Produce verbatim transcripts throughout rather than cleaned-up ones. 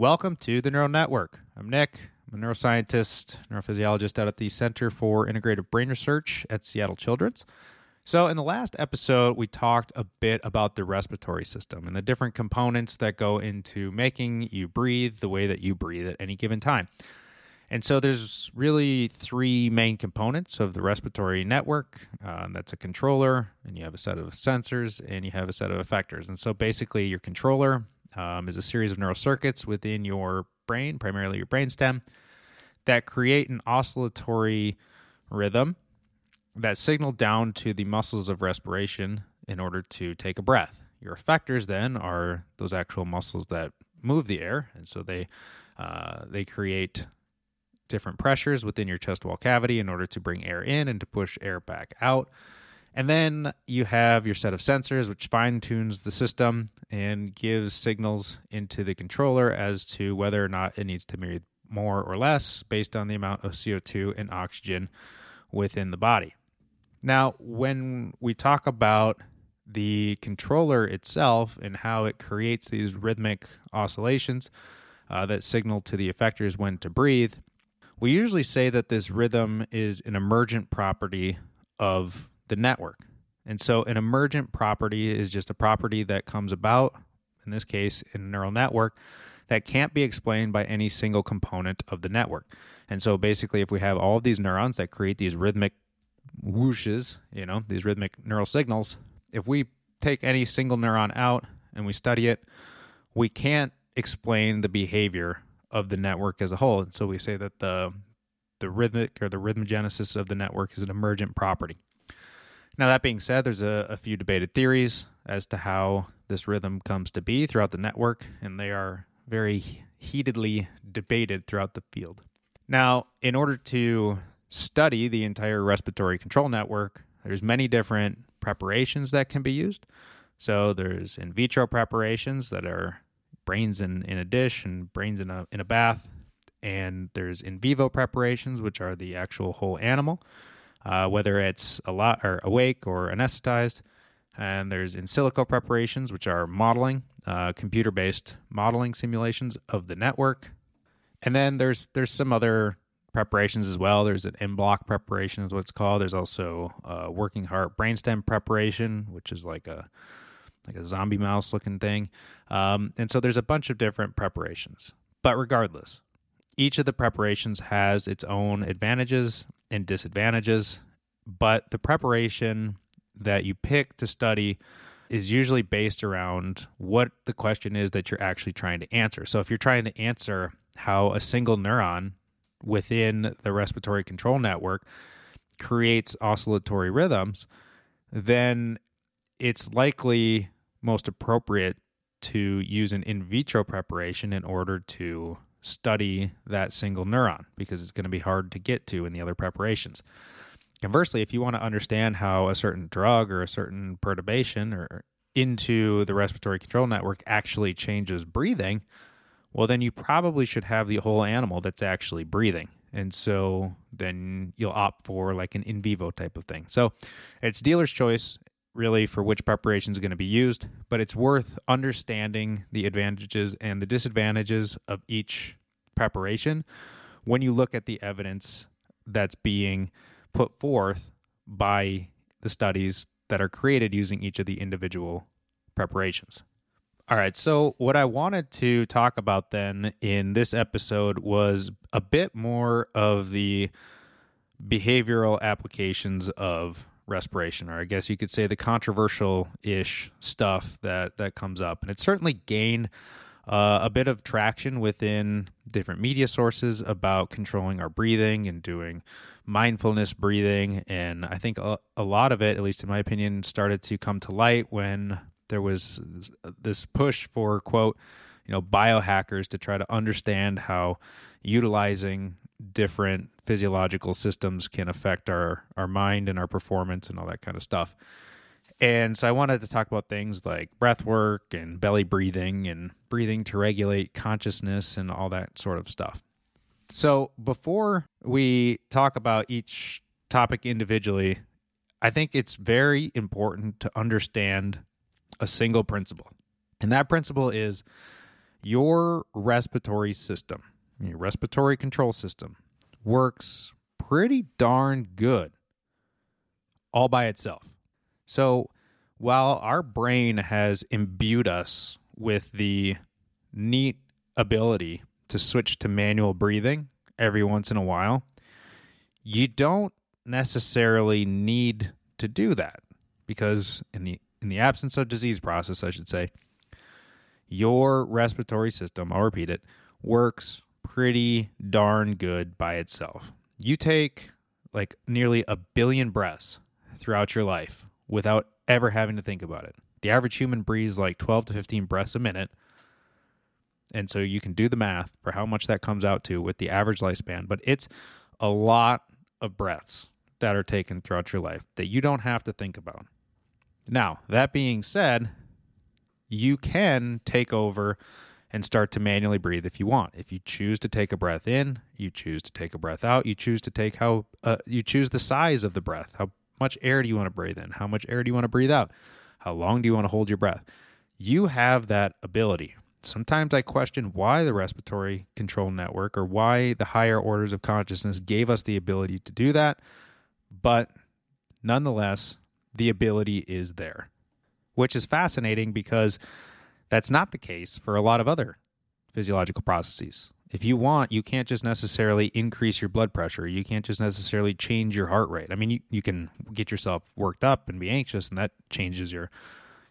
Welcome to the Neural Network. I'm Nick. I'm a neuroscientist, neurophysiologist out at the Center for Integrative Brain Research at Seattle Children's. So in the last episode, we talked a bit about the respiratory system and the different components that go into making you breathe the way that you breathe at any given time. And so there's really three main components of the respiratory network. Uh, that's a controller, and you have a set of sensors, and you have a set of effectors. And so basically your controller um, is a series of neural circuits within your brain, primarily your brainstem, that create an oscillatory rhythm that signal down to the muscles of respiration in order to take a breath. Your effectors then are those actual muscles that move the air, and so they uh, they create different pressures within your chest wall cavity in order to bring air in and to push air back out. And then you have your set of sensors, which fine-tunes the system and gives signals into the controller as to whether or not it needs to breathe more or less based on the amount of C O two and oxygen within the body. Now, when we talk about the controller itself and how it creates these rhythmic oscillations uh, that signal to the effectors when to breathe, we usually say that this rhythm is an emergent property of the network. And so an emergent property is just a property that comes about, in this case, in a neural network, that can't be explained by any single component of the network. And so basically, if we have all of these neurons that create these rhythmic whooshes, you know, these rhythmic neural signals, if we take any single neuron out and we study it, we can't explain the behavior of the network as a whole. And so we say that the the rhythmic or the rhythmogenesis of the network is an emergent property. Now, that being said, there's a, a few debated theories as to how this rhythm comes to be throughout the network, and they are very heatedly debated throughout the field. Now, in order to study the entire respiratory control network, there's many different preparations that can be used. So there's in vitro preparations that are brains in, in a dish and brains in a in a bath, and there's in vivo preparations, which are the actual whole animal, uh, whether it's a lot or awake or anesthetized, and there's in silico preparations, which are modeling, uh, computer-based modeling simulations of the network, and then there's there's some other preparations as well. There's an in-block preparation is what it's called. There's also uh, working heart brainstem preparation, which is like a like a zombie mouse looking thing. Um, and so there's a bunch of different preparations. But regardless, each of the preparations has its own advantages and disadvantages, but the preparation that you pick to study is usually based around what the question is that you're actually trying to answer. So if you're trying to answer how a single neuron within the respiratory control network creates oscillatory rhythms, then it's likely most appropriate to use an in vitro preparation in order to study that single neuron, because it's going to be hard to get to in the other preparations. Conversely, if you want to understand how a certain drug or a certain perturbation or into the respiratory control network actually changes breathing, well, then you probably should have the whole animal that's actually breathing. And so then you'll opt for like an in vivo type of thing. So it's dealer's choice really for which preparation is going to be used, but it's worth understanding the advantages and the disadvantages of each preparation when you look at the evidence that's being put forth by the studies that are created using each of the individual preparations. All right, so what I wanted to talk about then in this episode was a bit more of the behavioral applications of respiration, or I guess you could say the controversial-ish stuff that, that comes up. And it's certainly gained uh, a bit of traction within different media sources about controlling our breathing and doing mindfulness breathing. And I think a, a lot of it, at least in my opinion, started to come to light when there was this push for, quote, you know, biohackers to try to understand how utilizing different physiological systems can affect our, our mind and our performance and all that kind of stuff. And so I wanted to talk about things like breath work and belly breathing and breathing to regulate consciousness and all that sort of stuff. So before we talk about each topic individually, I think it's very important to understand a single principle. And that principle is your respiratory system, your respiratory control system, works pretty darn good all by itself. So while our brain has imbued us with the neat ability to switch to manual breathing every once in a while, you don't necessarily need to do that because in the in the absence of disease process, I should say, your respiratory system, I'll repeat it, works pretty darn good by itself. You take like nearly a billion breaths throughout your life without ever having to think about it. The average human breathes like twelve to fifteen breaths a minute. And so you can do the math for how much that comes out to with the average lifespan. But it's a lot of breaths that are taken throughout your life that you don't have to think about. Now, that being said, you can take over and start to manually breathe if you want. If you choose to take a breath in, you choose to take a breath out, you choose to take how uh, you choose the size of the breath. How much air do you want to breathe in? How much air do you want to breathe out? How long do you want to hold your breath? You have that ability. Sometimes I question why the respiratory control network or why the higher orders of consciousness gave us the ability to do that, but nonetheless, the ability is there, which is fascinating because that's not the case for a lot of other physiological processes. If you want, you can't just necessarily increase your blood pressure. You can't just necessarily change your heart rate. I mean, you, you can get yourself worked up and be anxious, and that changes your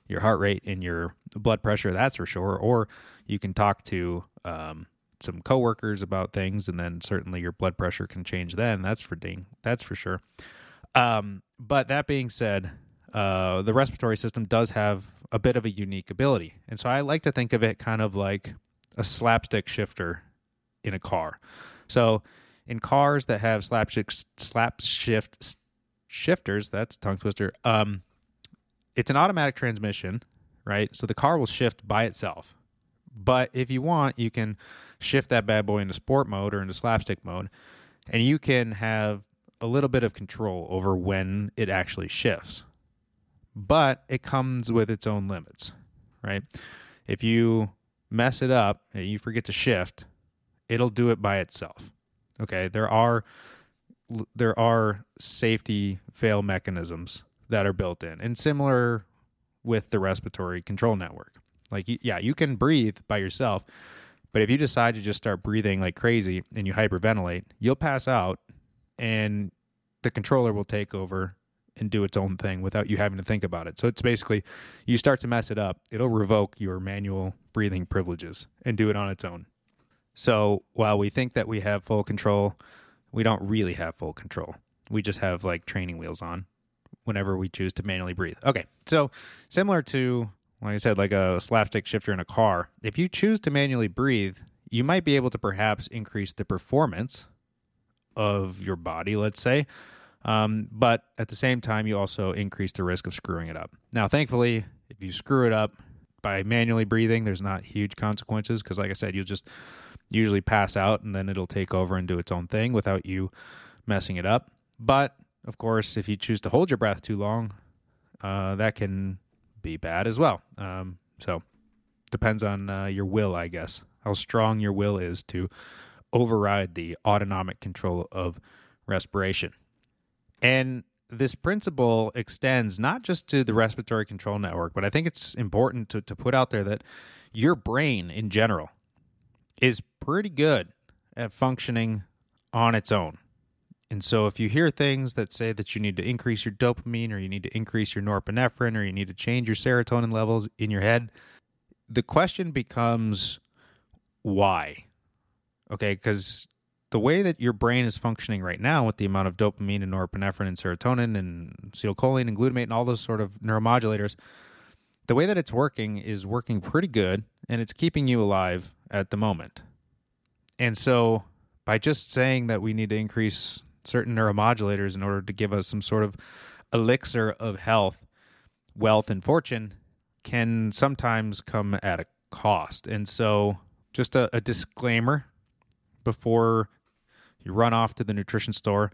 your heart rate and your blood pressure, that's for sure. Or you can talk to um, some coworkers about things, and then certainly your blood pressure can change then. That's for ding. That's for sure. Um, but that being said, uh, the respiratory system does have a bit of a unique ability. And so I like to think of it kind of like a slapstick shifter in a car. So in cars that have slap shift, slap shift shifters, that's a tongue twister, um, it's an automatic transmission, right? So the car will shift by itself. But if you want, you can shift that bad boy into sport mode or into slapstick mode, and you can have a little bit of control over when it actually shifts. But it comes with its own limits, right? If you mess it up and you forget to shift, it'll do it by itself. Okay, there are there are safety fail mechanisms that are built in, and similar with the respiratory control network. Like, yeah, you can breathe by yourself, but if you decide to just start breathing like crazy and you hyperventilate, you'll pass out, and the controller will take over and do its own thing without you having to think about it. So it's basically, you start to mess it up, it'll revoke your manual breathing privileges and do it on its own. So while we think that we have full control, we don't really have full control. We just have like training wheels on whenever we choose to manually breathe. Okay, so similar to, like I said, like a slapstick shifter in a car, if you choose to manually breathe, you might be able to perhaps increase the performance of your body, let's say, um, but at the same time, you also increase the risk of screwing it up. Now, thankfully, if you screw it up by manually breathing, there's not huge consequences because, like I said, you'll just usually pass out and then it'll take over and do its own thing without you messing it up. But of course, if you choose to hold your breath too long, uh, that can be bad as well. Um, so depends on uh, your will, I guess, how strong your will is to override the autonomic control of respiration. And this principle extends not just to the respiratory control network, but I think it's important to, to put out there that your brain in general is pretty good at functioning on its own. And so if you hear things that say that you need to increase your dopamine or you need to increase your norepinephrine or you need to change your serotonin levels in your head, the question becomes why? Okay, because the way that your brain is functioning right now with the amount of dopamine and norepinephrine and serotonin and acetylcholine and glutamate and all those sort of neuromodulators, the way that it's working is working pretty good and it's keeping you alive at the moment. And so by just saying that we need to increase certain neuromodulators in order to give us some sort of elixir of health, wealth, and fortune can sometimes come at a cost. And so just a, a disclaimer before you run off to the nutrition store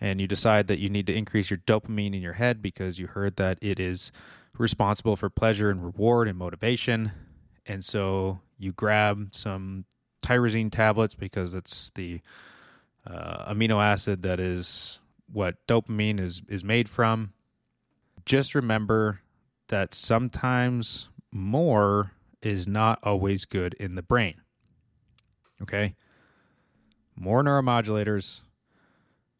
and you decide that you need to increase your dopamine in your head because you heard that it is responsible for pleasure and reward and motivation. And so you grab some tyrosine tablets because that's the uh, amino acid that is what dopamine is, is made from. Just remember that sometimes more is not always good in the brain. Okay? More neuromodulators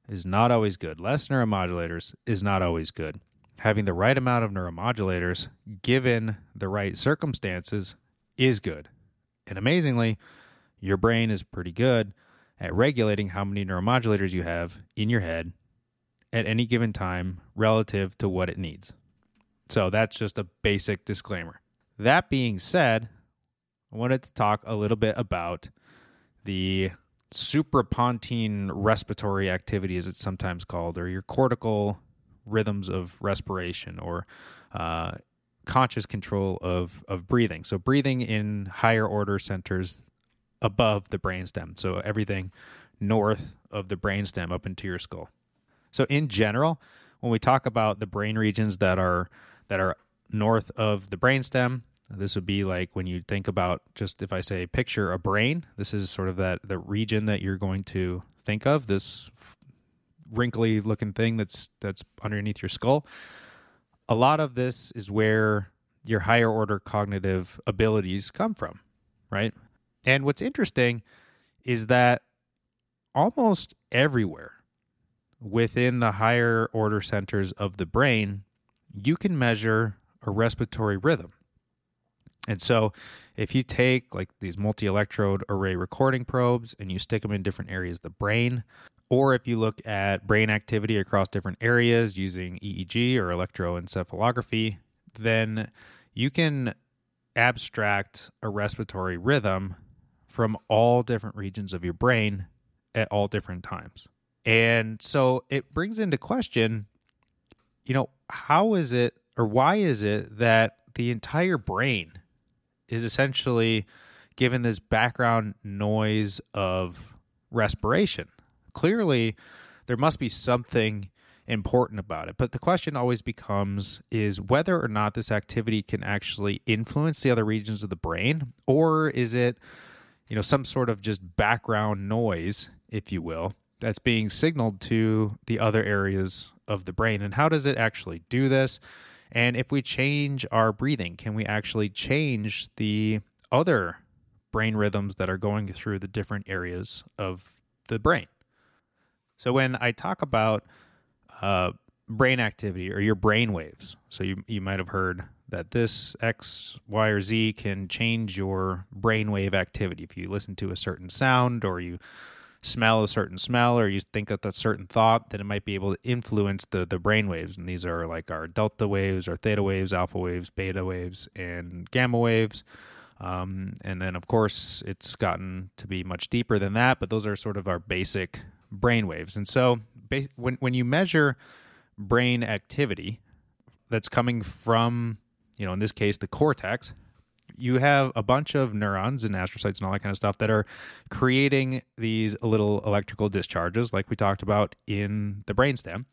is not always good. Less neuromodulators is not always good. Having the right amount of neuromodulators given the right circumstances is good. And amazingly, your brain is pretty good at regulating how many neuromodulators you have in your head at any given time relative to what it needs. So that's just a basic disclaimer. That being said, I wanted to talk a little bit about the suprapontine respiratory activity, as it's sometimes called, or your cortical rhythms of respiration, or uh, conscious control of, of breathing. So breathing in higher order centers above the brainstem, so everything north of the brainstem up into your skull. So in general, when we talk about the brain regions that are that are north of the brainstem, this would be like when you think about, just if I say picture a brain, this is sort of that the region that you're going to think of, this wrinkly looking thing that's that's underneath your skull. A lot of this is where your higher order cognitive abilities come from, right? And what's interesting is that almost everywhere within the higher order centers of the brain, you can measure a respiratory rhythm. And so if you take like these multi-electrode array recording probes and you stick them in different areas of the brain, or if you look at brain activity across different areas using E E G or electroencephalography, then you can abstract a respiratory rhythm from all different regions of your brain at all different times. And so it brings into question, you know, how is it or why is it that the entire brain is essentially given this background noise of respiration? Clearly, there must be something important about it. But the question always becomes is whether or not this activity can actually influence the other regions of the brain, or is it, you know, some sort of just background noise, if you will, that's being signaled to the other areas of the brain? And how does it actually do this? And if we change our breathing, can we actually change the other brain rhythms that are going through the different areas of the brain? So when I talk about uh, brain activity or your brain waves, so you, you might have heard that this X, Y, or Z can change your brainwave activity. If you listen to a certain sound, or you smell a certain smell, or you think of that certain thought, then it might be able to influence the, the brain waves. And these are like our delta waves, our theta waves, alpha waves, beta waves, and gamma waves. Um, and then, of course, it's gotten to be much deeper than that, but those are sort of our basic brain waves. And so ba- when, when you measure brain activity that's coming from, you know, in this case, the cortex, you have a bunch of neurons and astrocytes and all that kind of stuff that are creating these little electrical discharges like we talked about in the brainstem.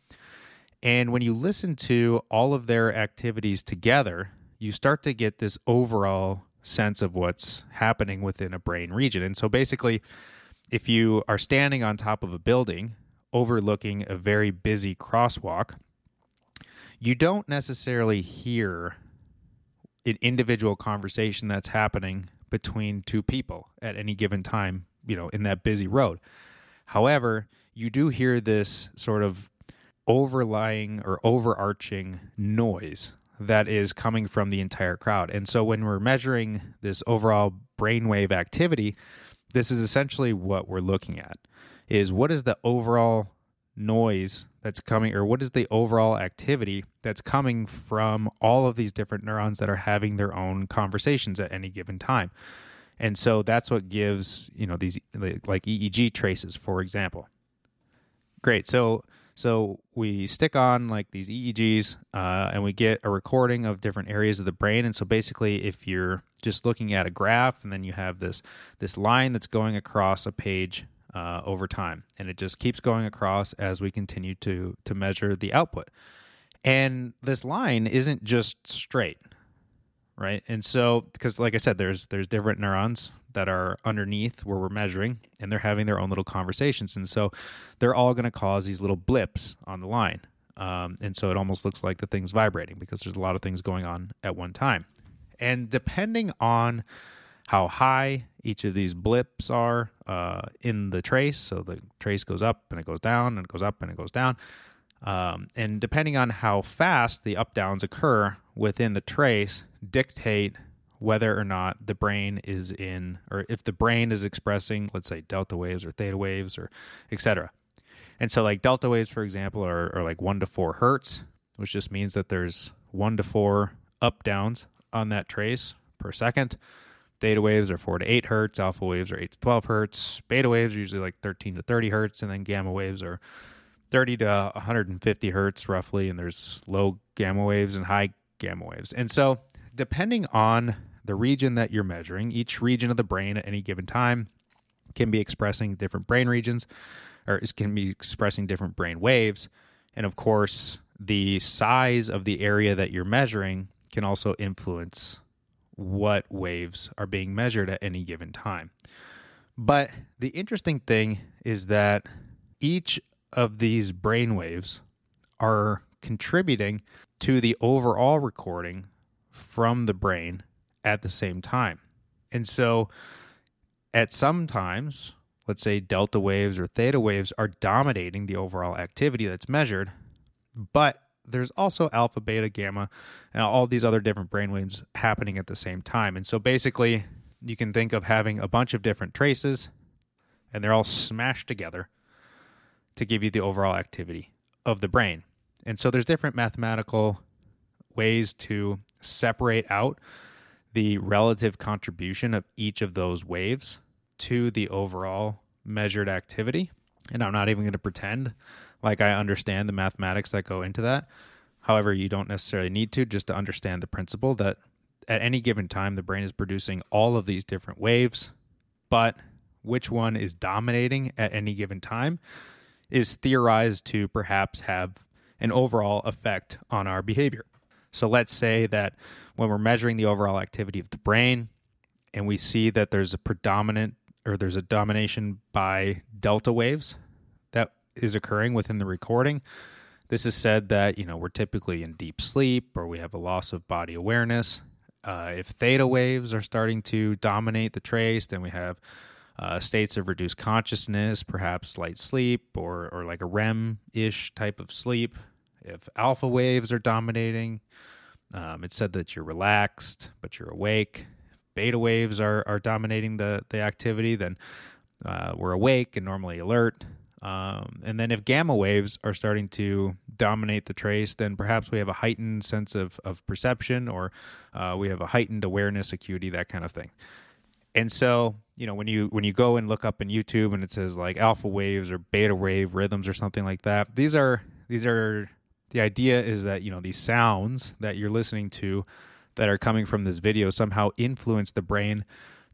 And when you listen to all of their activities together, you start to get this overall sense of what's happening within a brain region. And so basically, if you are standing on top of a building overlooking a very busy crosswalk, you don't necessarily hear an individual conversation that's happening between two people at any given time, you know, in that busy road. However, you do hear this sort of overlying or overarching noise that is coming from the entire crowd. And so when we're measuring this overall brainwave activity, this is essentially what we're looking at, is what is the overall noise that's coming, or what is the overall activity that's coming from all of these different neurons that are having their own conversations at any given time. And so that's what gives, you know, these like E E G traces, for example. Great. So so we stick on like these E E Gs uh, and we get a recording of different areas of the brain. And so basically, if you're just looking at a graph and then you have this this line that's going across a page Uh, over time, and it just keeps going across as we continue to to measure the output. And this line isn't just straight, right? And so, because like I said, there's there's different neurons that are underneath where we're measuring, and they're having their own little conversations. And so they're all going to cause these little blips on the line. Um, and so it almost looks like the thing's vibrating because there's a lot of things going on at one time. And depending on how high each of these blips are uh, in the trace, so the trace goes up and it goes down and it goes up and it goes down. Um, and depending on how fast the up-downs occur within the trace dictate whether or not the brain is in, or if the brain is expressing, let's say, delta waves or theta waves or et cetera. And so like delta waves, for example, are, are like one to four hertz, which just means that there's one to four up-downs on that trace per second. Theta waves are four to eight hertz, alpha waves are eight to twelve hertz, beta waves are usually like thirteen to thirty hertz, and then gamma waves are thirty to one hundred fifty hertz roughly, and there's low gamma waves and high gamma waves. And so depending on the region that you're measuring, each region of the brain at any given time can be expressing different brain regions, or can be expressing different brain waves. And of course, the size of the area that you're measuring can also influence what waves are being measured at any given time. But the interesting thing is that each of these brain waves are contributing to the overall recording from the brain at the same time. And so at some times, let's say delta waves or theta waves are dominating the overall activity that's measured, but there's also alpha, beta, gamma, and all these other different brainwaves happening at the same time. And so basically, you can think of having a bunch of different traces, and they're all smashed together to give you the overall activity of the brain. And so there's different mathematical ways to separate out the relative contribution of each of those waves to the overall measured activity. And I'm not even going to pretend like I understand the mathematics that go into that. However, you don't necessarily need to, just to understand the principle that at any given time, the brain is producing all of these different waves, but which one is dominating at any given time is theorized to perhaps have an overall effect on our behavior. So let's say that when we're measuring the overall activity of the brain and we see that there's a predominant or there's a domination by delta waves that is occurring within the recording. This is said that, you know, we're typically in deep sleep or we have a loss of body awareness. Uh, if theta waves are starting to dominate the trace, then we have uh, states of reduced consciousness, perhaps light sleep or, or like a REM-ish type of sleep. If alpha waves are dominating, um, it's said that you're relaxed, but you're awake. Beta waves are, are dominating the, the activity, then uh, we're awake and normally alert. Um, and then if gamma waves are starting to dominate the trace, then perhaps we have a heightened sense of, of perception or uh, we have a heightened awareness, acuity, that kind of thing. And so, you know, when you when you go and look up in YouTube and it says like alpha waves or beta wave rhythms or something like that, these are these are the idea is that, you know, these sounds that you're listening to that are coming from this video somehow influence the brain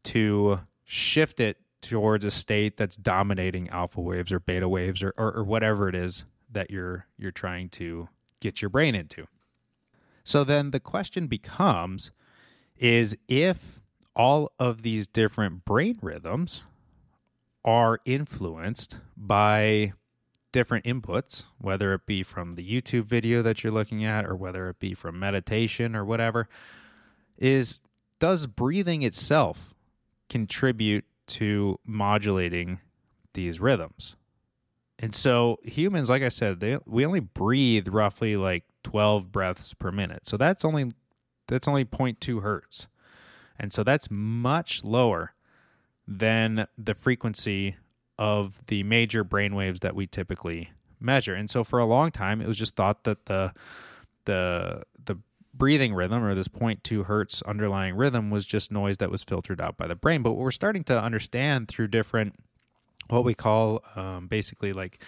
to shift it towards a state that's dominating alpha waves or beta waves or, or, or whatever it is that you're you're trying to get your brain into. So then the question becomes is if all of these different brain rhythms are influenced by different inputs, whether it be from the YouTube video that you're looking at or whether it be from meditation or whatever, is does breathing itself contribute to modulating these rhythms? And so humans, like I said, they, we only breathe roughly like twelve breaths per minute. So that's only that's only zero point two hertz. And so that's much lower than the frequency of the major brainwaves that we typically measure. And so for a long time, it was just thought that the the the breathing rhythm or this zero point two hertz underlying rhythm was just noise that was filtered out by the brain. But what we're starting to understand through different, what we call um, basically like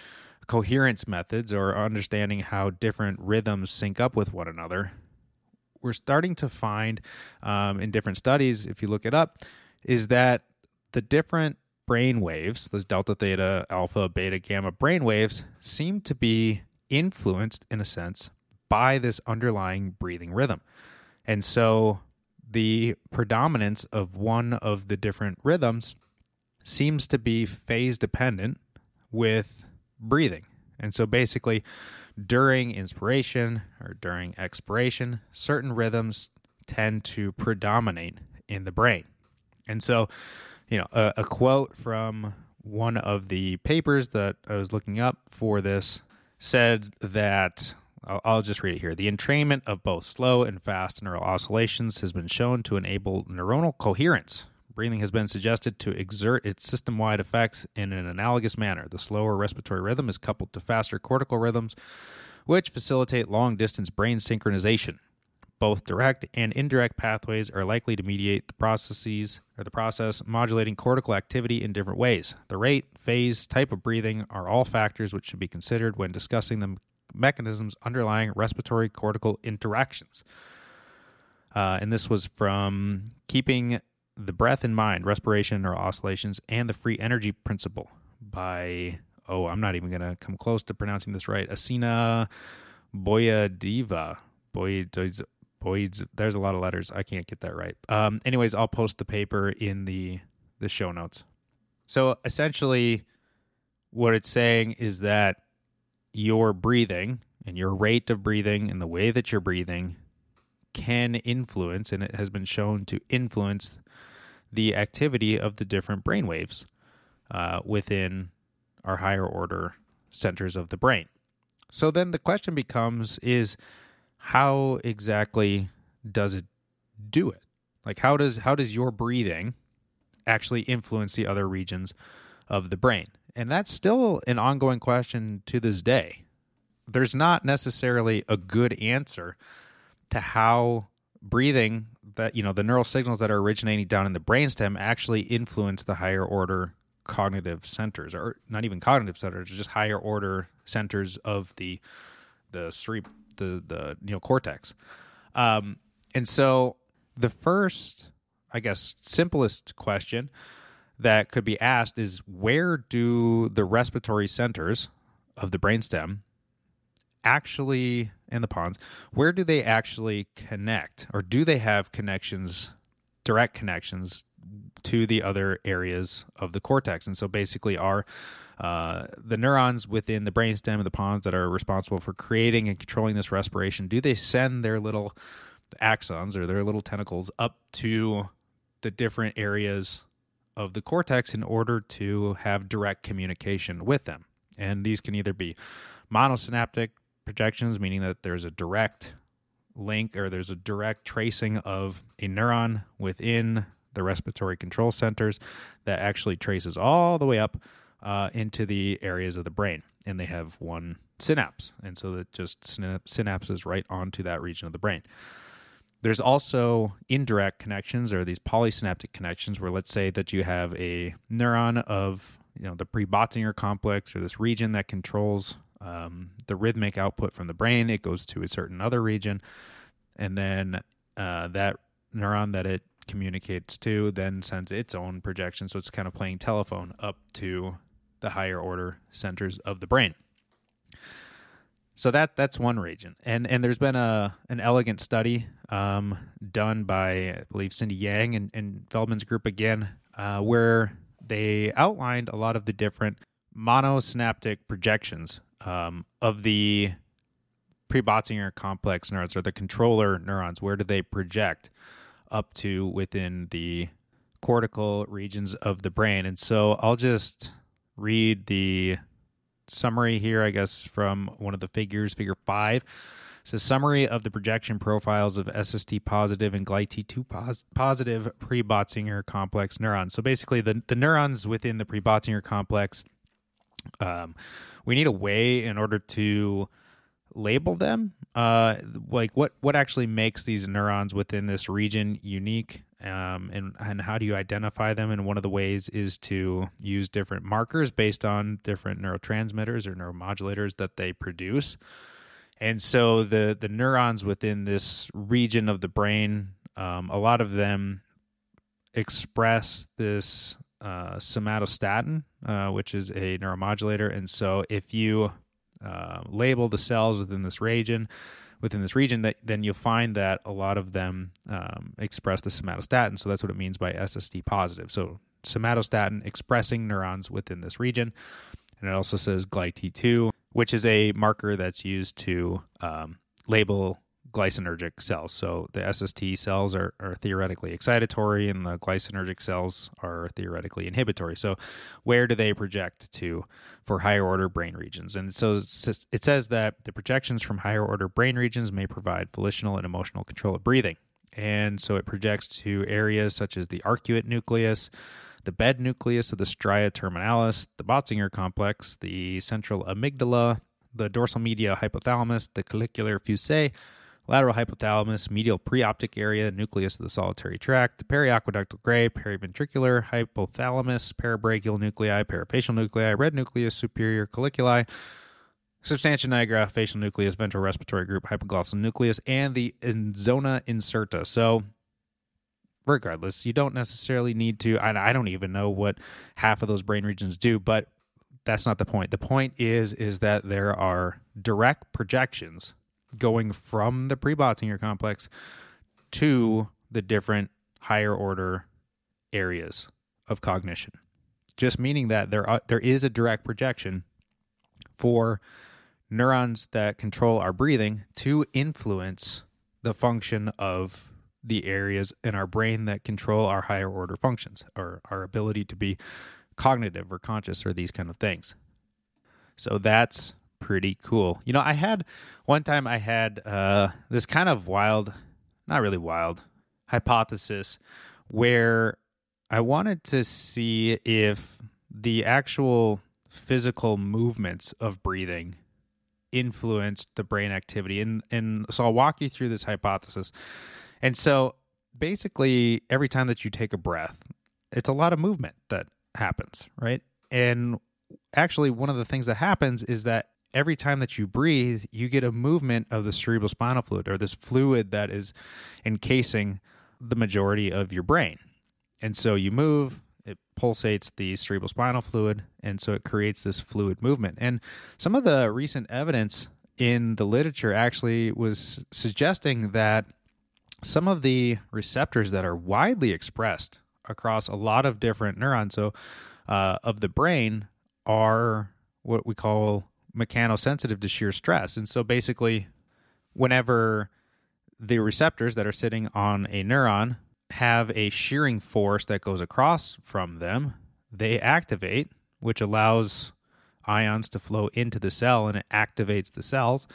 coherence methods or understanding how different rhythms sync up with one another, we're starting to find um, in different studies, if you look it up, is that the different brain waves, those delta, theta, alpha, beta, gamma brain waves seem to be influenced in a sense by this underlying breathing rhythm. And so the predominance of one of the different rhythms seems to be phase dependent with breathing. And so basically, during inspiration or during expiration, certain rhythms tend to predominate in the brain. And so, you know, a, a quote from one of the papers that I was looking up for this said that, I'll, I'll just read it here, the entrainment of both slow and fast neural oscillations has been shown to enable neuronal coherence. Breathing has been suggested to exert its system-wide effects in an analogous manner. The slower respiratory rhythm is coupled to faster cortical rhythms, which facilitate long-distance brain synchronization. Both direct and indirect pathways are likely to mediate the processes or the process modulating cortical activity in different ways. The rate, phase, type of breathing are all factors which should be considered when discussing the mechanisms underlying respiratory cortical interactions. Uh, and this was from Keeping the Breath in Mind, Respiration or Oscillations, and the Free Energy Principle by, oh, I'm not even going to come close to pronouncing this right, Asina Boyadiva. Boyadiva. There's a lot of letters. I can't get that right. Um, anyways, I'll post the paper in the, the show notes. So essentially what it's saying is that your breathing and your rate of breathing and the way that you're breathing can influence, and it has been shown to influence, the activity of the different brain waves uh, within our higher order centers of the brain. So then the question becomes is, how exactly does it do it? Like, how does how does your breathing actually influence the other regions of the brain? And that's still an ongoing question to this day. There's not necessarily a good answer to how breathing, that, you know, the neural signals that are originating down in the brainstem actually influence the higher order cognitive centers, or not even cognitive centers, just higher order centers of the the cerebral. the the neocortex. Um, and so the first, I guess, simplest question that could be asked is, where do the respiratory centers of the brainstem actually, and the pons, where do they actually connect, or do they have connections, direct connections to the other areas of the cortex? And so basically our Uh, the neurons within the brainstem and the pons that are responsible for creating and controlling this respiration, do they send their little axons or their little tentacles up to the different areas of the cortex in order to have direct communication with them? And these can either be monosynaptic projections, meaning that there's a direct link or there's a direct tracing of a neuron within the respiratory control centers that actually traces all the way up Uh, into the areas of the brain, and they have one synapse, and so it just synapses right onto that region of the brain. There's also indirect connections, or these polysynaptic connections, where let's say that you have a neuron of, you know, the pre-Bötzinger complex, or this region that controls um, the rhythmic output from the brain. It goes to a certain other region, and then uh, that neuron that it communicates to then sends its own projection, so it's kind of playing telephone up to the higher order centers of the brain. So that that's one region. And and there's been a an elegant study um, done by, I believe, Cindy Yang and, and Feldman's group again, uh, where they outlined a lot of the different monosynaptic projections um, of the pre-Bötzinger complex neurons, or the controller neurons. Where do they project up to within the cortical regions of the brain? And so I'll just read the summary here, I guess, from one of the figures, figure five. It says, summary of the projection profiles of S S T-positive and G L Y T two pos- positive pre-Bötzinger complex neurons. So basically, the, the neurons within the pre-Bötzinger complex, um, we need a way in order to label them. Uh, like what, what actually makes these neurons within this region unique? Um, and, and how do you identify them? And one of the ways is to use different markers based on different neurotransmitters or neuromodulators that they produce. And so the, the neurons within this region of the brain, um, a lot of them express this uh, somatostatin, uh, which is a neuromodulator. And so if you uh, label the cells within this region within this region, that then you'll find that a lot of them um, express the somatostatin. So that's what it means by S S T positive. So somatostatin expressing neurons within this region. And it also says G L Y T two, which is a marker that's used to um, label glycinergic cells. So the S S T cells are, are theoretically excitatory, and the glycinergic cells are theoretically inhibitory. So where do they project to for higher order brain regions? And so it says that the projections from higher order brain regions may provide volitional and emotional control of breathing. And so it projects to areas such as the arcuate nucleus, the bed nucleus of the stria terminalis, the Botzinger complex, the central amygdala, the dorsal medial hypothalamus, the collicular fusae, lateral hypothalamus, medial preoptic area, nucleus of the solitary tract, the periaqueductal gray, periventricular hypothalamus, parabrachial nuclei, parafacial nuclei, red nucleus, superior colliculi, substantia nigra, facial nucleus, ventral respiratory group, hypoglossal nucleus, and the zona incerta. So regardless, you don't necessarily need to, and I don't even know what half of those brain regions do, but that's not the point. The point is, is that there are direct projections going from the pre-Bötzinger complex to the different higher order areas of cognition. Just meaning that there are, there is a direct projection for neurons that control our breathing to influence the function of the areas in our brain that control our higher order functions, or our ability to be cognitive or conscious or these kind of things. So that's pretty cool. You know, I had one time I had uh, this kind of wild, not really wild, hypothesis where I wanted to see if the actual physical movements of breathing influenced the brain activity. And, and so I'll walk you through this hypothesis. And so basically every time that you take a breath, it's a lot of movement that happens, right? And actually one of the things that happens is that every time that you breathe, you get a movement of the cerebrospinal fluid, or this fluid that is encasing the majority of your brain. And so you move, it pulsates the cerebrospinal fluid, and so it creates this fluid movement. And some of the recent evidence in the literature actually was suggesting that some of the receptors that are widely expressed across a lot of different neurons, so uh, of the brain, are what we call mechanosensitive to shear stress. And so basically, whenever the receptors that are sitting on a neuron have a shearing force that goes across from them, they activate, which allows ions to flow into the cell, and it activates the cells.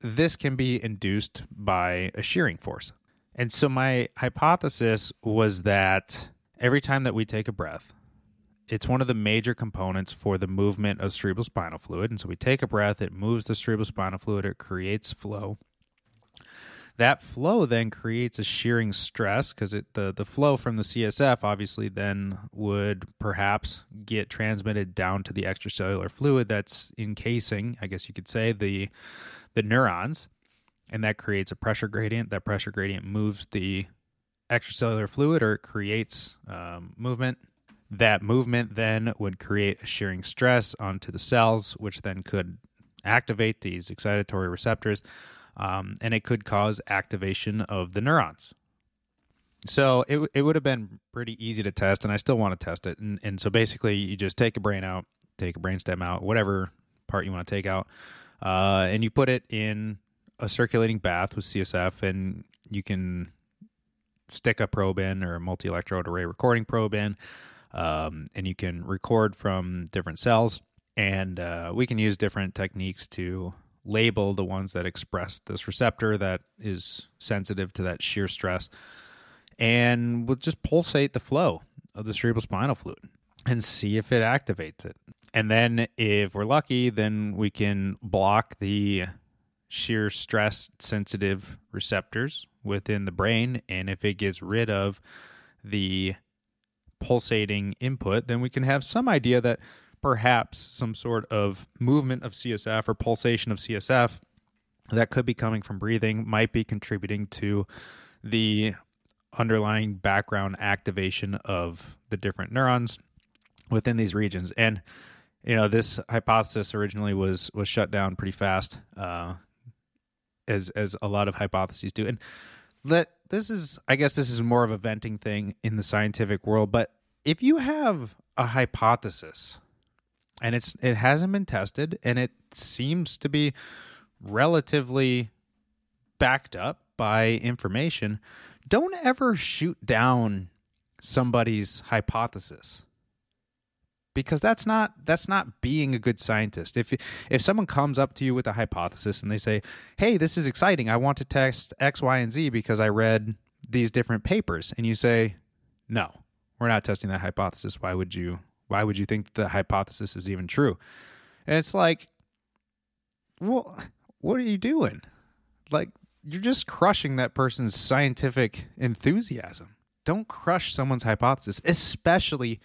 This can be induced by a shearing force. And so my hypothesis was that every time that we take a breath, it's one of the major components for the movement of cerebrospinal fluid. And so we take a breath, it moves the cerebrospinal fluid, it creates flow. That flow then creates a shearing stress, because it the, the flow from the C S F obviously then would perhaps get transmitted down to the extracellular fluid that's encasing, I guess you could say, the the neurons. And that creates a pressure gradient. That pressure gradient moves the extracellular fluid, or it creates um, movement. That movement then would create a shearing stress onto the cells, which then could activate these excitatory receptors, um, and it could cause activation of the neurons. So it it would have been pretty easy to test, and I still want to test it. And, and so basically, you just take a brain out, take a brainstem out, whatever part you want to take out, uh, and you put it in a circulating bath with C S F, and you can stick a probe in, or a multi-electrode array recording probe in. Um, and you can record from different cells, and uh, we can use different techniques to label the ones that express this receptor that is sensitive to that shear stress, and we'll just pulsate the flow of the cerebrospinal fluid and see if it activates it. And then if we're lucky, then we can block the shear stress sensitive receptors within the brain, and if it gets rid of the pulsating input, then we can have some idea that perhaps some sort of movement of C S F or pulsation of C S F that could be coming from breathing might be contributing to the underlying background activation of the different neurons within these regions. And, you know, this hypothesis originally was was shut down pretty fast. Uh, as as a lot of hypotheses do. And that this is, I guess this is more of a venting thing in the scientific world, but if you have a hypothesis and it's it hasn't been tested and it seems to be relatively backed up by information, don't ever shoot down somebody's hypothesis, because that's not that's not being a good scientist. If if someone comes up to you with a hypothesis and they say, "Hey, this is exciting. I want to test X, Y, and Z because I read these different papers," and you say, "No, we're not testing that hypothesis. Why would you? Why would you think the hypothesis is even true?" And it's like, well, what are you doing? Like, you're just crushing that person's scientific enthusiasm. Don't crush someone's hypothesis, especially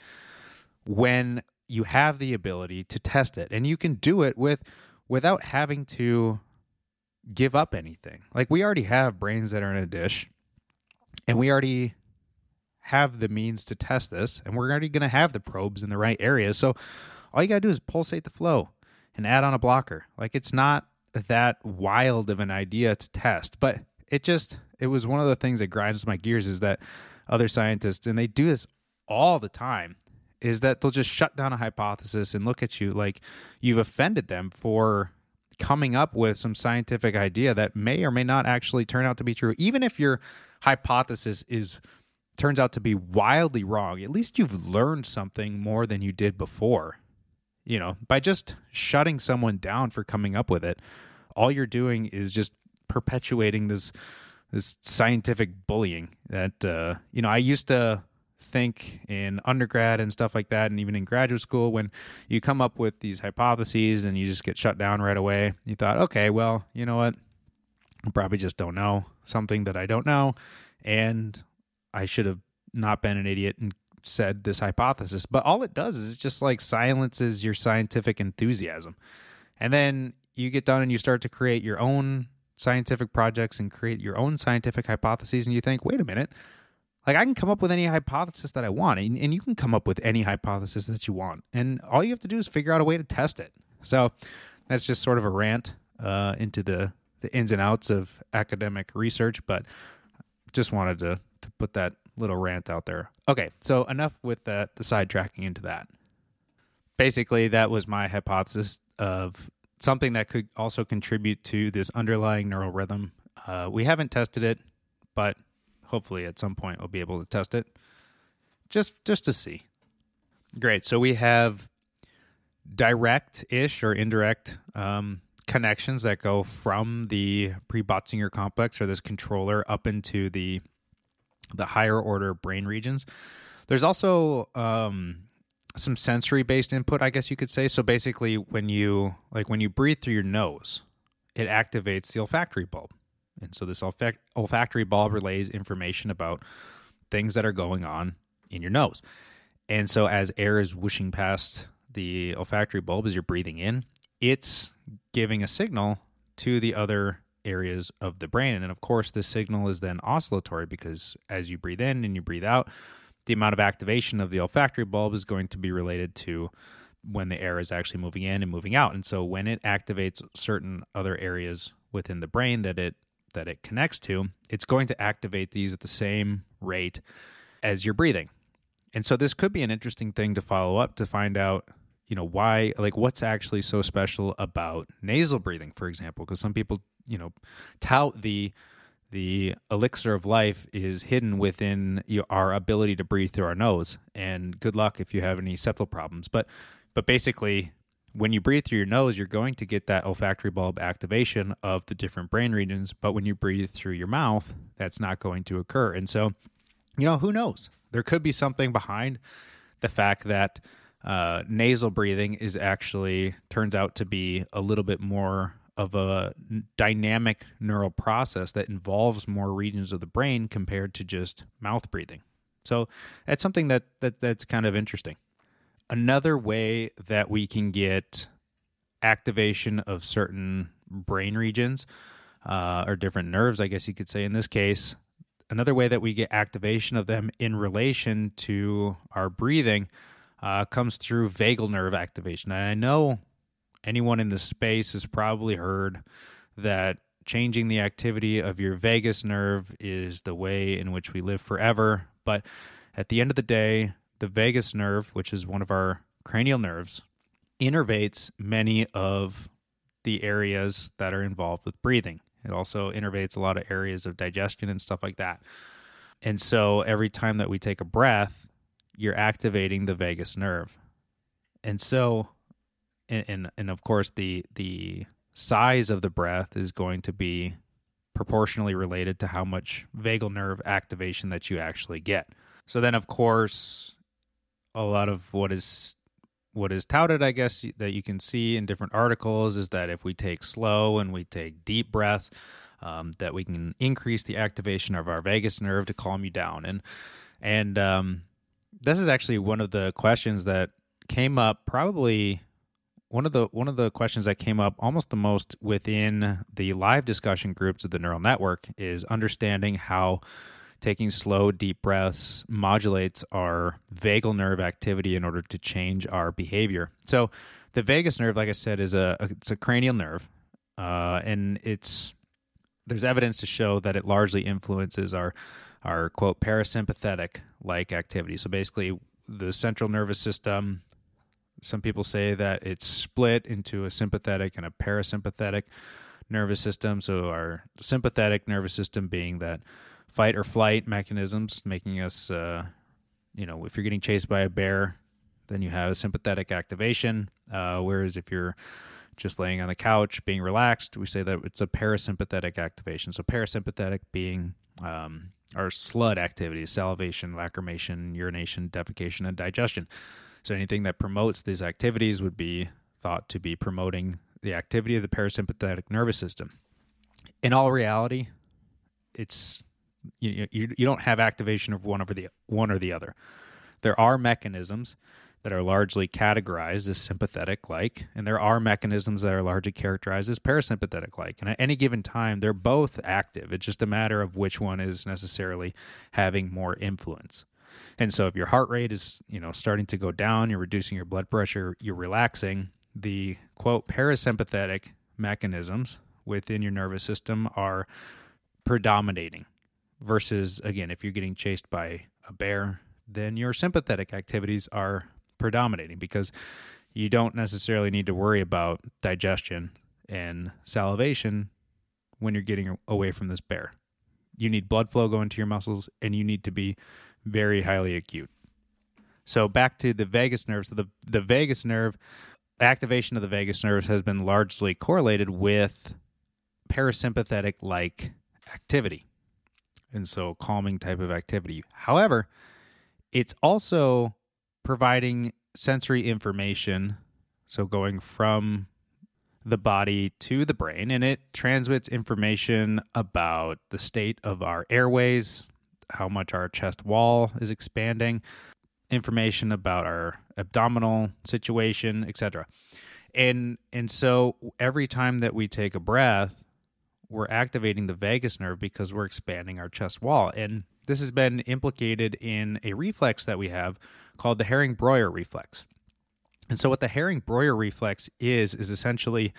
when you have the ability to test it. And you can do it with without having to give up anything. Like, we already have brains that are in a dish, and we already have the means to test this, and we're already going to have the probes in the right areas. So all you got to do is pulsate the flow and add on a blocker. Like, it's not that wild of an idea to test, but it just, it was one of the things that grinds my gears is that other scientists, and they do this all the time, is that they'll just shut down a hypothesis and look at you like you've offended them for coming up with some scientific idea that may or may not actually turn out to be true. Even if your hypothesis is turns out to be wildly wrong, at least you've learned something more than you did before. You know, by just shutting someone down for coming up with it, all you're doing is just perpetuating this this scientific bullying that, uh, you know, I used to think in undergrad and stuff like that, and even in graduate school, when you come up with these hypotheses and you just get shut down right away, you thought, okay, well, you know what? I probably just don't know something that I don't know, and I should have not been an idiot and said this hypothesis. But all it does is it just like silences your scientific enthusiasm. And then you get done and you start to create your own scientific projects and create your own scientific hypotheses, and you think, wait a minute, like I can come up with any hypothesis that I want, and, and you can come up with any hypothesis that you want, and all you have to do is figure out a way to test it. So that's just sort of a rant uh, into the, the ins and outs of academic research, but just wanted to, to put that little rant out there. Okay, so enough with the, the sidetracking into that. Basically, that was my hypothesis of something that could also contribute to this underlying neural rhythm. Uh, we haven't tested it, but hopefully at some point we'll be able to test it just just to see. Great. So we have direct-ish or indirect um, connections that go from the pre-Bötzinger complex or this controller up into the the higher order brain regions. There's also um, some sensory-based input, I guess you could say. So basically, when you like when you breathe through your nose, it activates the olfactory bulb. And so this olfact- olfactory bulb relays information about things that are going on in your nose. And so as air is whooshing past the olfactory bulb as you're breathing in, it's giving a signal to the other areas of the brain. And of course, this signal is then oscillatory, because as you breathe in and you breathe out, the amount of activation of the olfactory bulb is going to be related to when the air is actually moving in and moving out. And so when it activates certain other areas within the brain that it that it connects to, it's going to activate these at the same rate as you're breathing. And so this could be an interesting thing to follow up to find out, you know, why, like what's actually so special about nasal breathing, for example, because some people, you know, tout the the elixir of life is hidden within your, our ability to breathe through our nose. And good luck if you have any septal problems. But but basically, when you breathe through your nose, you're going to get that olfactory bulb activation of the different brain regions. But when you breathe through your mouth, that's not going to occur. And so, you know, who knows? There could be something behind the fact that uh, nasal breathing is actually turns out to be a little bit more of a dynamic neural process that involves more regions of the brain compared to just mouth breathing. So that's something that, that that's kind of interesting. Another way that we can get activation of certain brain regions uh, or different nerves, I guess you could say in this case, another way that we get activation of them in relation to our breathing uh, comes through vagal nerve activation. And I know anyone in this space has probably heard that changing the activity of your vagus nerve is the way in which we live forever. But at the end of the day, the vagus nerve, which is one of our cranial nerves, innervates many of the areas that are involved with breathing. It also innervates a lot of areas of digestion and stuff like that. And so every time that we take a breath, you're activating the vagus nerve. And so, and and, and of course, the the size of the breath is going to be proportionally related to how much vagal nerve activation that you actually get. So then, of course, a lot of what is what is touted, I guess, that you can see in different articles is that if we take slow and we take deep breaths, um, that we can increase the activation of our vagus nerve to calm you down. And and um, this is actually one of the questions that came up, probably one of the one of the questions that came up almost the most within the live discussion groups of the neural network, is understanding how taking slow, deep breaths modulates our vagal nerve activity in order to change our behavior. So the vagus nerve, like I said, is a it's a cranial nerve, uh, and it's there's evidence to show that it largely influences our our quote parasympathetic like activity. So basically, the central nervous system, some people say that it's split into a sympathetic and a parasympathetic nervous system. So our sympathetic nervous system being that fight or flight mechanisms, making us, uh, you know, if you're getting chased by a bear, then you have sympathetic activation. Uh, whereas if you're just laying on the couch, being relaxed, we say that it's a parasympathetic activation. So parasympathetic being um, our SLUD activities, salivation, lacrimation, urination, defecation, and digestion. So anything that promotes these activities would be thought to be promoting the activity of the parasympathetic nervous system. In all reality, it's you you, you don't have activation of one over the one or the other. There are mechanisms that are largely categorized as sympathetic-like, and there are mechanisms that are largely characterized as parasympathetic-like. And at any given time, they're both active. It's just a matter of which one is necessarily having more influence. And so if your heart rate is, you know, starting to go down, you're reducing your blood pressure, you're relaxing, the, quote, parasympathetic mechanisms within your nervous system are predominating. Versus, again, if you're getting chased by a bear, then your sympathetic activities are predominating because you don't necessarily need to worry about digestion and salivation when you're getting away from this bear. You need blood flow going to your muscles, and you need to be very highly acute. So back to the vagus nerve. So the, the vagus nerve, activation of the vagus nerve has been largely correlated with parasympathetic-like activity, and so calming type of activity. However, it's also providing sensory information, so going from the body to the brain, and it transmits information about the state of our airways, how much our chest wall is expanding, information about our abdominal situation, et cetera. And and so every time that we take a breath, we're activating the vagus nerve because we're expanding our chest wall. And this has been implicated in a reflex that we have called the Hering-Breuer reflex. And so what the Hering-Breuer reflex is, is essentially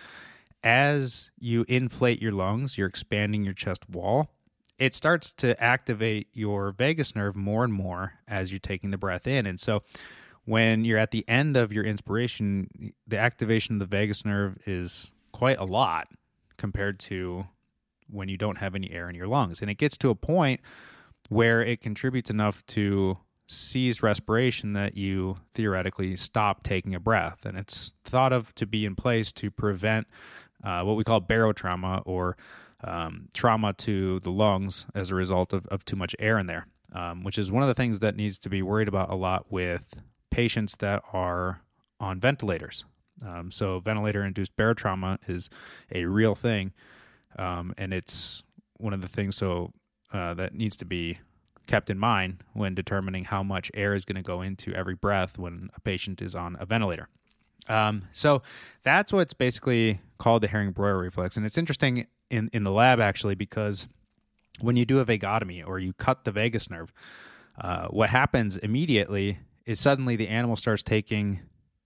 as you inflate your lungs, you're expanding your chest wall, it starts to activate your vagus nerve more and more as you're taking the breath in. And so when you're at the end of your inspiration, the activation of the vagus nerve is quite a lot compared to when you don't have any air in your lungs. And it gets to a point where it contributes enough to seize respiration that you theoretically stop taking a breath. And it's thought of to be in place to prevent uh, what we call barotrauma, or um, trauma to the lungs as a result of, of too much air in there, um, which is one of the things that needs to be worried about a lot with patients that are on ventilators. Um, so ventilator-induced barotrauma is a real thing, um, and it's one of the things so uh, that needs to be kept in mind when determining how much air is going to go into every breath when a patient is on a ventilator. Um, so that's what's basically called the Hering-Breuer reflex. And it's interesting in, in the lab, actually, because when you do a vagotomy or you cut the vagus nerve, uh, what happens immediately is suddenly the animal starts taking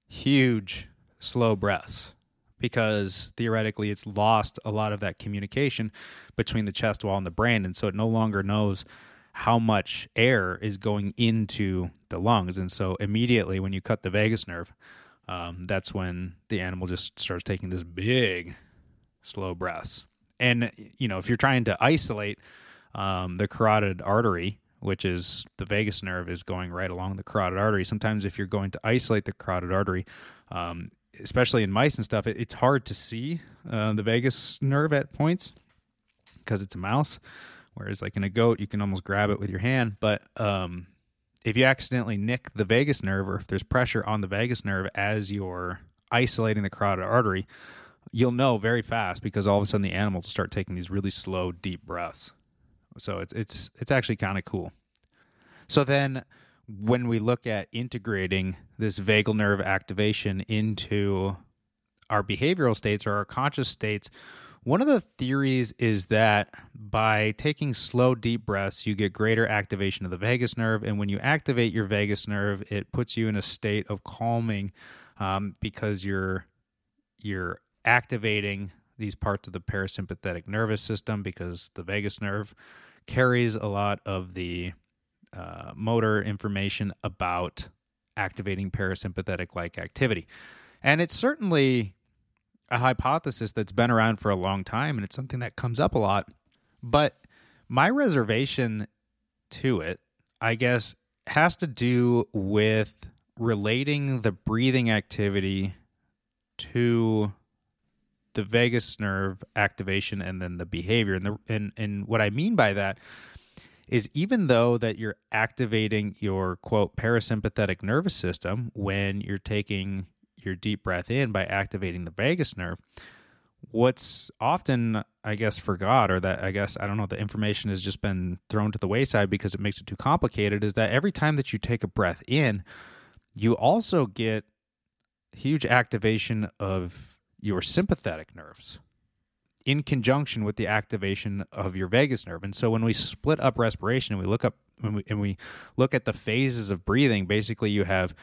huge, slow breaths because theoretically it's lost a lot of that communication between the chest wall and the brain. And so it no longer knows how much air is going into the lungs. And so immediately when you cut the vagus nerve, um, that's when the animal just starts taking this big, slow breaths. And, you know, if you're trying to isolate um, the carotid artery, which is the vagus nerve is going right along the carotid artery. Sometimes if you're going to isolate the carotid artery, um, especially in mice and stuff, it, it's hard to see uh, the vagus nerve at points because it's a mouse. Whereas like in a goat, you can almost grab it with your hand. But um, if you accidentally nick the vagus nerve, or if there's pressure on the vagus nerve as you're isolating the carotid artery, you'll know very fast, because all of a sudden the animals start taking these really slow, deep breaths. So it's it's it's actually kind of cool. So then when we look at integrating this vagal nerve activation into our behavioral states or our conscious states, one of the theories is that by taking slow, deep breaths, you get greater activation of the vagus nerve. And when you activate your vagus nerve, it puts you in a state of calming um, because you're you're activating these parts of the parasympathetic nervous system, because the vagus nerve carries a lot of the uh, motor information about activating parasympathetic-like activity. And it's certainly a hypothesis that's been around for a long time, and it's something that comes up a lot. But my reservation to it, I guess, has to do with relating the breathing activity to the vagus nerve activation and then the behavior. And the and, and what I mean by that is, even though that you're activating your, quote, parasympathetic nervous system when you're taking your deep breath in by activating the vagus nerve, what's often, I guess, forgot, or that, I guess, I don't know, the information has just been thrown to the wayside because it makes it too complicated, is that every time that you take a breath in, you also get huge activation of your sympathetic nerves in conjunction with the activation of your vagus nerve. And so when we split up respiration and we look up when we, and we look at the phases of breathing, basically you have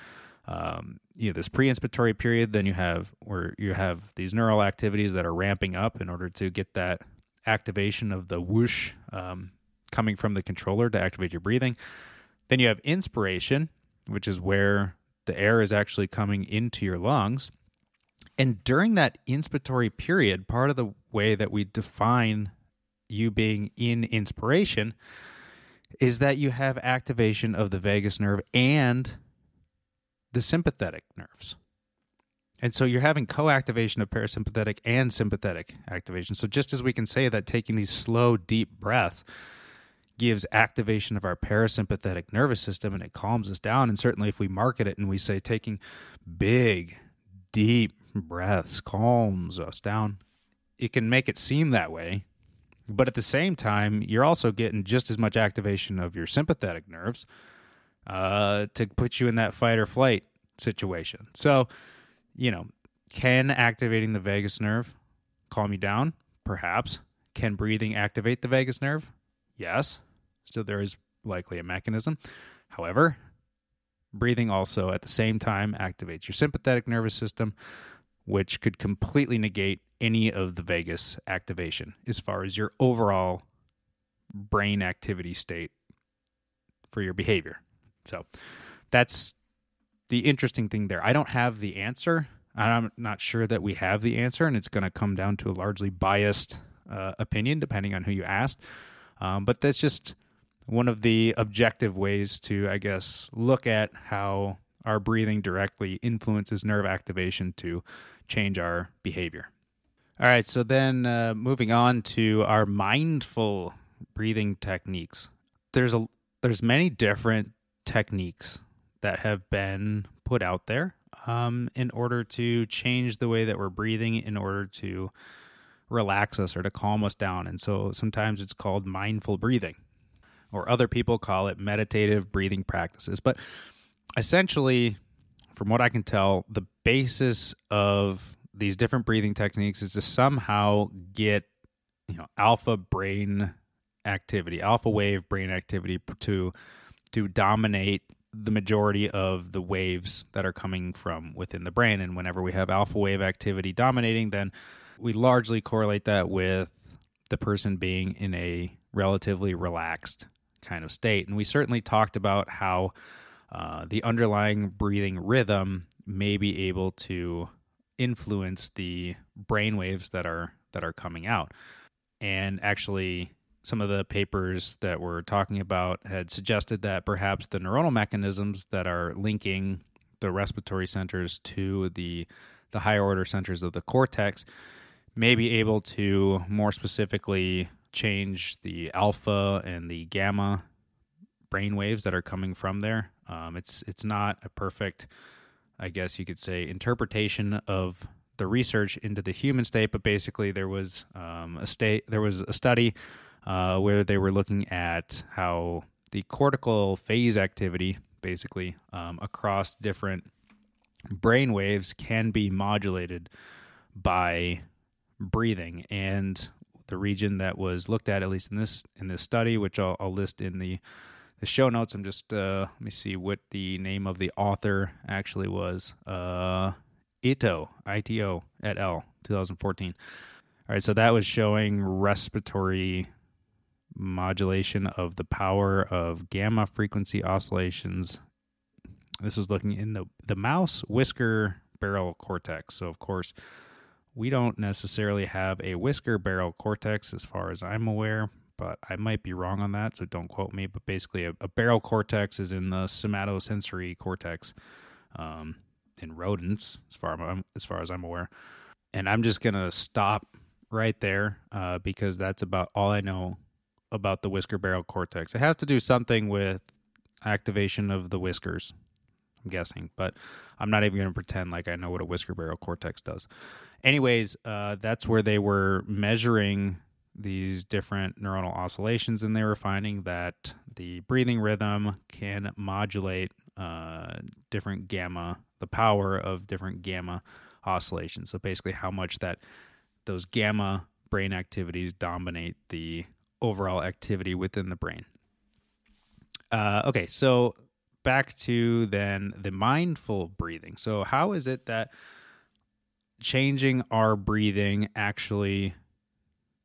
um, you know, this pre-inspiratory period, then you have where you have these neural activities that are ramping up in order to get that activation of the whoosh um, coming from the controller to activate your breathing. Then you have inspiration, which is where the air is actually coming into your lungs. And during that inspiratory period, part of the way that we define you being in inspiration is that you have activation of the vagus nerve and the sympathetic nerves. And so you're having co-activation of parasympathetic and sympathetic activation. So just as we can say that taking these slow, deep breaths gives activation of our parasympathetic nervous system and it calms us down, and certainly if we market it and we say taking big, deep breaths calms us down, it can make it seem that way. But at the same time, you're also getting just as much activation of your sympathetic nerves uh, to put you in that fight or flight situation. So, you know, can activating the vagus nerve calm you down? Perhaps. Can breathing activate the vagus nerve? Yes. So there is likely a mechanism. However, breathing also at the same time activates your sympathetic nervous system, which could completely negate any of the vagus activation as far as your overall brain activity state for your behavior. So that's the interesting thing there. I don't have the answer. I'm not sure that we have the answer, and it's going to come down to a largely biased uh, opinion depending on who you asked. Um, but that's just one of the objective ways to, I guess, look at how our breathing directly influences nerve activation to change our behavior. All right, so then uh, moving on to our mindful breathing techniques. There's a there's many different techniques that have been put out there um, in order to change the way that we're breathing, in order to relax us or to calm us down. And so sometimes it's called mindful breathing, or other people call it meditative breathing practices. But essentially, from what I can tell, the basis of these different breathing techniques is to somehow get, you know, alpha brain activity, alpha wave brain activity to to dominate the majority of the waves that are coming from within the brain. And whenever we have alpha wave activity dominating, then we largely correlate that with the person being in a relatively relaxed kind of state. And we certainly talked about how uh, the underlying breathing rhythm may be able to influence the brain waves that are that are coming out. And actually, some of the papers that we're talking about had suggested that perhaps the neuronal mechanisms that are linking the respiratory centers to the the higher order centers of the cortex may be able to more specifically change the alpha and the gamma brain waves that are coming from there. Um, it's it's not a perfect, I guess you could say, interpretation of the research into the human state, but basically there was um, a state there was a study uh, where they were looking at how the cortical phase activity, basically um, across different brain waves, can be modulated by breathing. And the region that was looked at, at least in this in this study, which I'll, I'll list in the, the show notes. I'm just uh, let me see what the name of the author actually was. Uh, Ito, I T O et al. twenty fourteen. All right, so that was showing respiratory modulation of the power of gamma frequency oscillations. This was looking in the the mouse whisker barrel cortex. So of course, we don't necessarily have a whisker barrel cortex as far as I'm aware, but I might be wrong on that, so don't quote me. But basically, a, a barrel cortex is in the somatosensory cortex um, in rodents, as far as I'm, as far as I'm aware. And I'm just going to stop right there uh, because that's about all I know about the whisker barrel cortex. It has to do something with activation of the whiskers, I'm guessing, but I'm not even going to pretend like I know what a whisker barrel cortex does. Anyways, uh, that's where they were measuring these different neuronal oscillations, and they were finding that the breathing rhythm can modulate uh, different gamma, the power of different gamma oscillations. So basically how much that those gamma brain activities dominate the overall activity within the brain. Uh, okay, so back to then the mindful breathing. So how is it that changing our breathing actually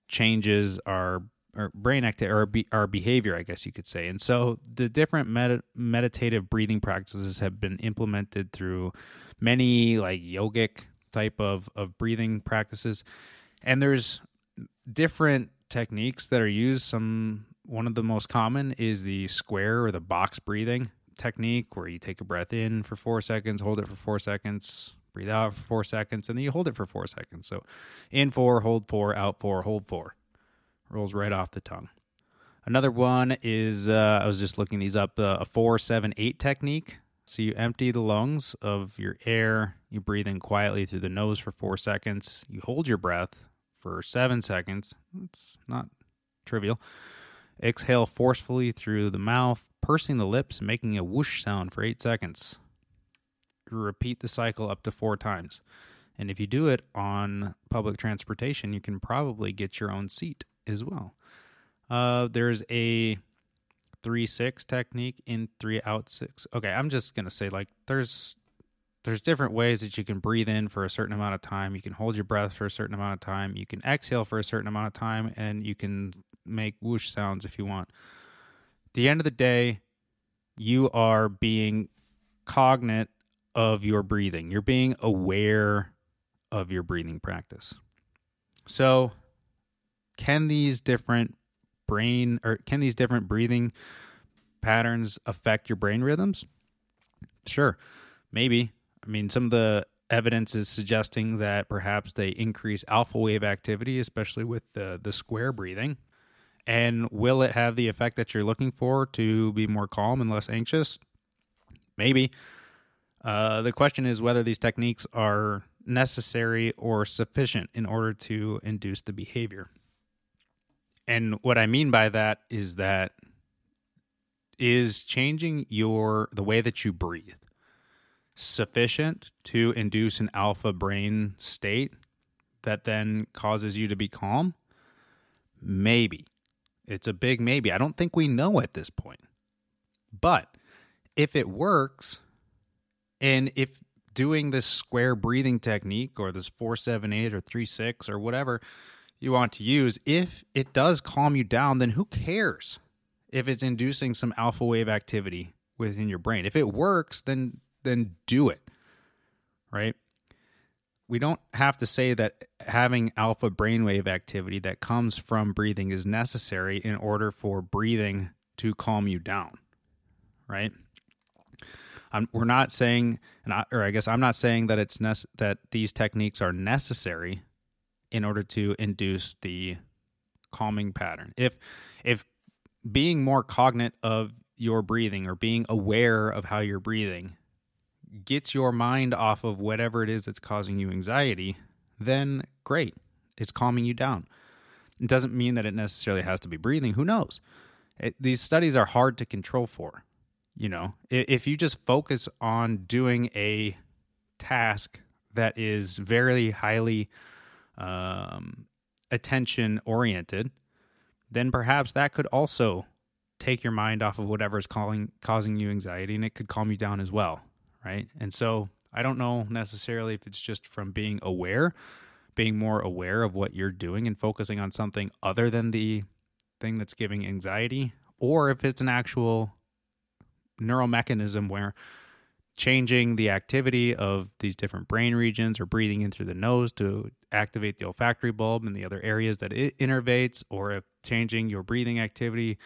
changes our, our brain activity, or be, our behavior, I guess you could say? And so the different med- meditative breathing practices have been implemented through many like yogic type of, of breathing practices. And there's different techniques that are used. Some, one of the most common is the square or the box breathing technique, where you take a breath in for four seconds, hold it for four seconds, breathe out for four seconds, and then you hold it for four seconds. So in four, hold four, out four, hold four. Rolls right off the tongue. Another one is, uh, I was just looking these up, uh, a four, seven, eight technique. So you empty the lungs of your air, you breathe in quietly through the nose for four seconds, you hold your breath for seven seconds. It's not trivial. Exhale forcefully through the mouth, pursing the lips, and making a whoosh sound for eight seconds. Repeat the cycle up to four times. And if you do it on public transportation, you can probably get your own seat as well. Uh, there's a three six technique, in three out six. Okay, I'm just going to say like there's there's different ways that you can breathe in for a certain amount of time. You can hold your breath for a certain amount of time. You can exhale for a certain amount of time, and you can make whoosh sounds if you want. At the end of the day, you are being cognate of your breathing. You're being aware of your breathing practice. So can these different brain or can these different breathing patterns affect your brain rhythms? Sure, maybe. I mean, some of the evidence is suggesting that perhaps they increase alpha wave activity, especially with the, the square breathing. And will it have the effect that you're looking for to be more calm and less anxious? Maybe. Uh, the question is whether these techniques are necessary or sufficient in order to induce the behavior. And what I mean by that is that is changing your the way that you breathe sufficient to induce an alpha brain state that then causes you to be calm? Maybe. It's a big maybe. I don't think we know at this point. But if it works, and if doing this square breathing technique or this four seven eight or three six or whatever you want to use, if it does calm you down, then who cares if it's inducing some alpha wave activity within your brain? If it works, then then do it, right? We don't have to say that having alpha brainwave activity that comes from breathing is necessary in order for breathing to calm you down, right? I'm, we're not saying, and I, or I guess I'm not saying that it's nece- that these techniques are necessary in order to induce the calming pattern. If if being more cognate of your breathing or being aware of how you're breathing gets your mind off of whatever it is that's causing you anxiety, then great, it's calming you down. It doesn't mean that it necessarily has to be breathing. Who knows? It, these studies are hard to control for. You know, if you just focus on doing a task that is very highly um, attention-oriented, then perhaps that could also take your mind off of whatever is causing you anxiety, and it could calm you down as well, right? And so I don't know necessarily if it's just from being aware, being more aware of what you're doing and focusing on something other than the thing that's giving anxiety, or if it's an actual neural mechanism where changing the activity of these different brain regions or breathing in through the nose to activate the olfactory bulb and the other areas that it innervates, or if changing your breathing activity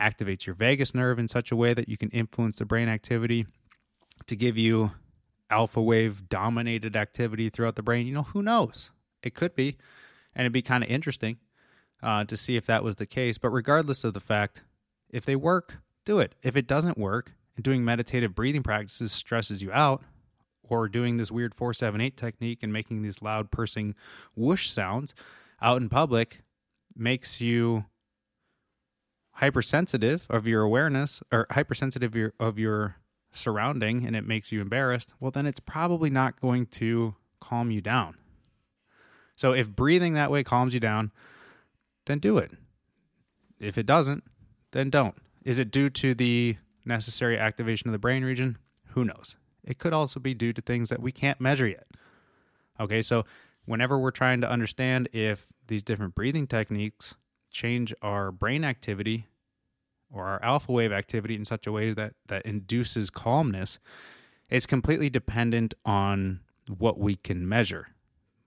activates your vagus nerve in such a way that you can influence the brain activity to give you alpha wave dominated activity throughout the brain. You know, who knows? It could be, and it'd be kind of interesting uh, to see if that was the case. But regardless of the fact, if they work, do it. If it doesn't work, and doing meditative breathing practices stresses you out, or doing this weird four seven eight technique and making these loud pursing whoosh sounds out in public makes you hypersensitive of your awareness or hypersensitive your, of your surrounding, and it makes you embarrassed, well, then it's probably not going to calm you down. So if breathing that way calms you down, then do it. If it doesn't, then don't. Is it due to the necessary activation of the brain region? Who knows? It could also be due to things that we can't measure yet. Okay, so whenever we're trying to understand if these different breathing techniques change our brain activity or our alpha wave activity in such a way that, that induces calmness, it's completely dependent on what we can measure,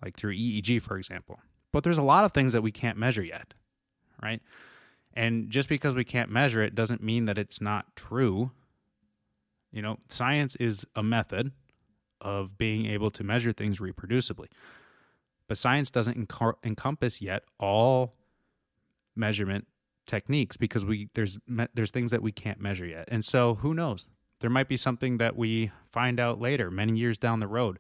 like through E E G, for example. But there's a lot of things that we can't measure yet, right? And just because we can't measure it doesn't mean that it's not true. You know, science is a method of being able to measure things reproducibly. But science doesn't enco- encompass yet all measurement techniques because we there's me- there's things that we can't measure yet. And so who knows? There might be something that we find out later, many years down the road,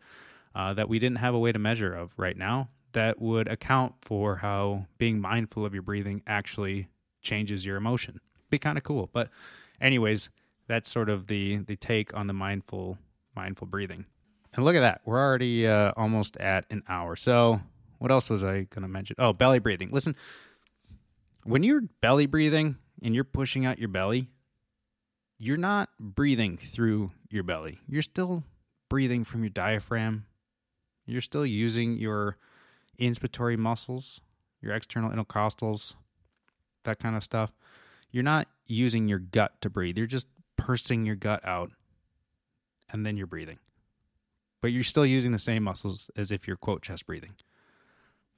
uh, that we didn't have a way to measure of right now that would account for how being mindful of your breathing actually changes your emotion. Be kind of cool. But anyways, that's sort of the the take on the mindful mindful breathing. And look at that. We're already uh, almost at an hour. So what else was I going to mention? Oh, belly breathing. Listen, when you're belly breathing and you're pushing out your belly, you're not breathing through your belly. You're still breathing from your diaphragm. You're still using your inspiratory muscles, your external intercostals, that kind of stuff. You're not using your gut to breathe. You're just pursing your gut out and then you're breathing. But you're still using the same muscles as if you're, quote, chest breathing.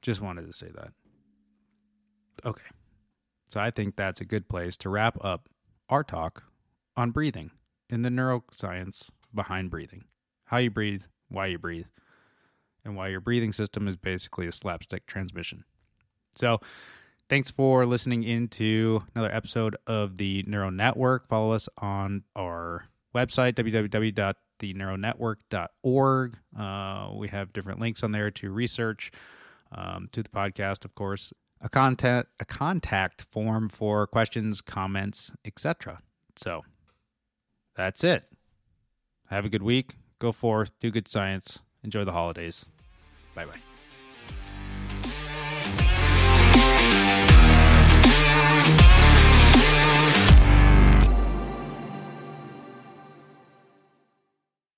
Just wanted to say that. Okay. So I think that's a good place to wrap up our talk on breathing and the neuroscience behind breathing. How you breathe, why you breathe, and why your breathing system is basically a slapstick transmission. So thanks for listening in to another episode of The Neuro Network. Follow us on our website, w w w dot the neuro network dot org. Uh, we have different links on there to research, um, to the podcast, of course, a contact, a contact form for questions, comments, et cetera. So that's it. Have a good week. Go forth. Do good science. Enjoy the holidays. Bye-bye.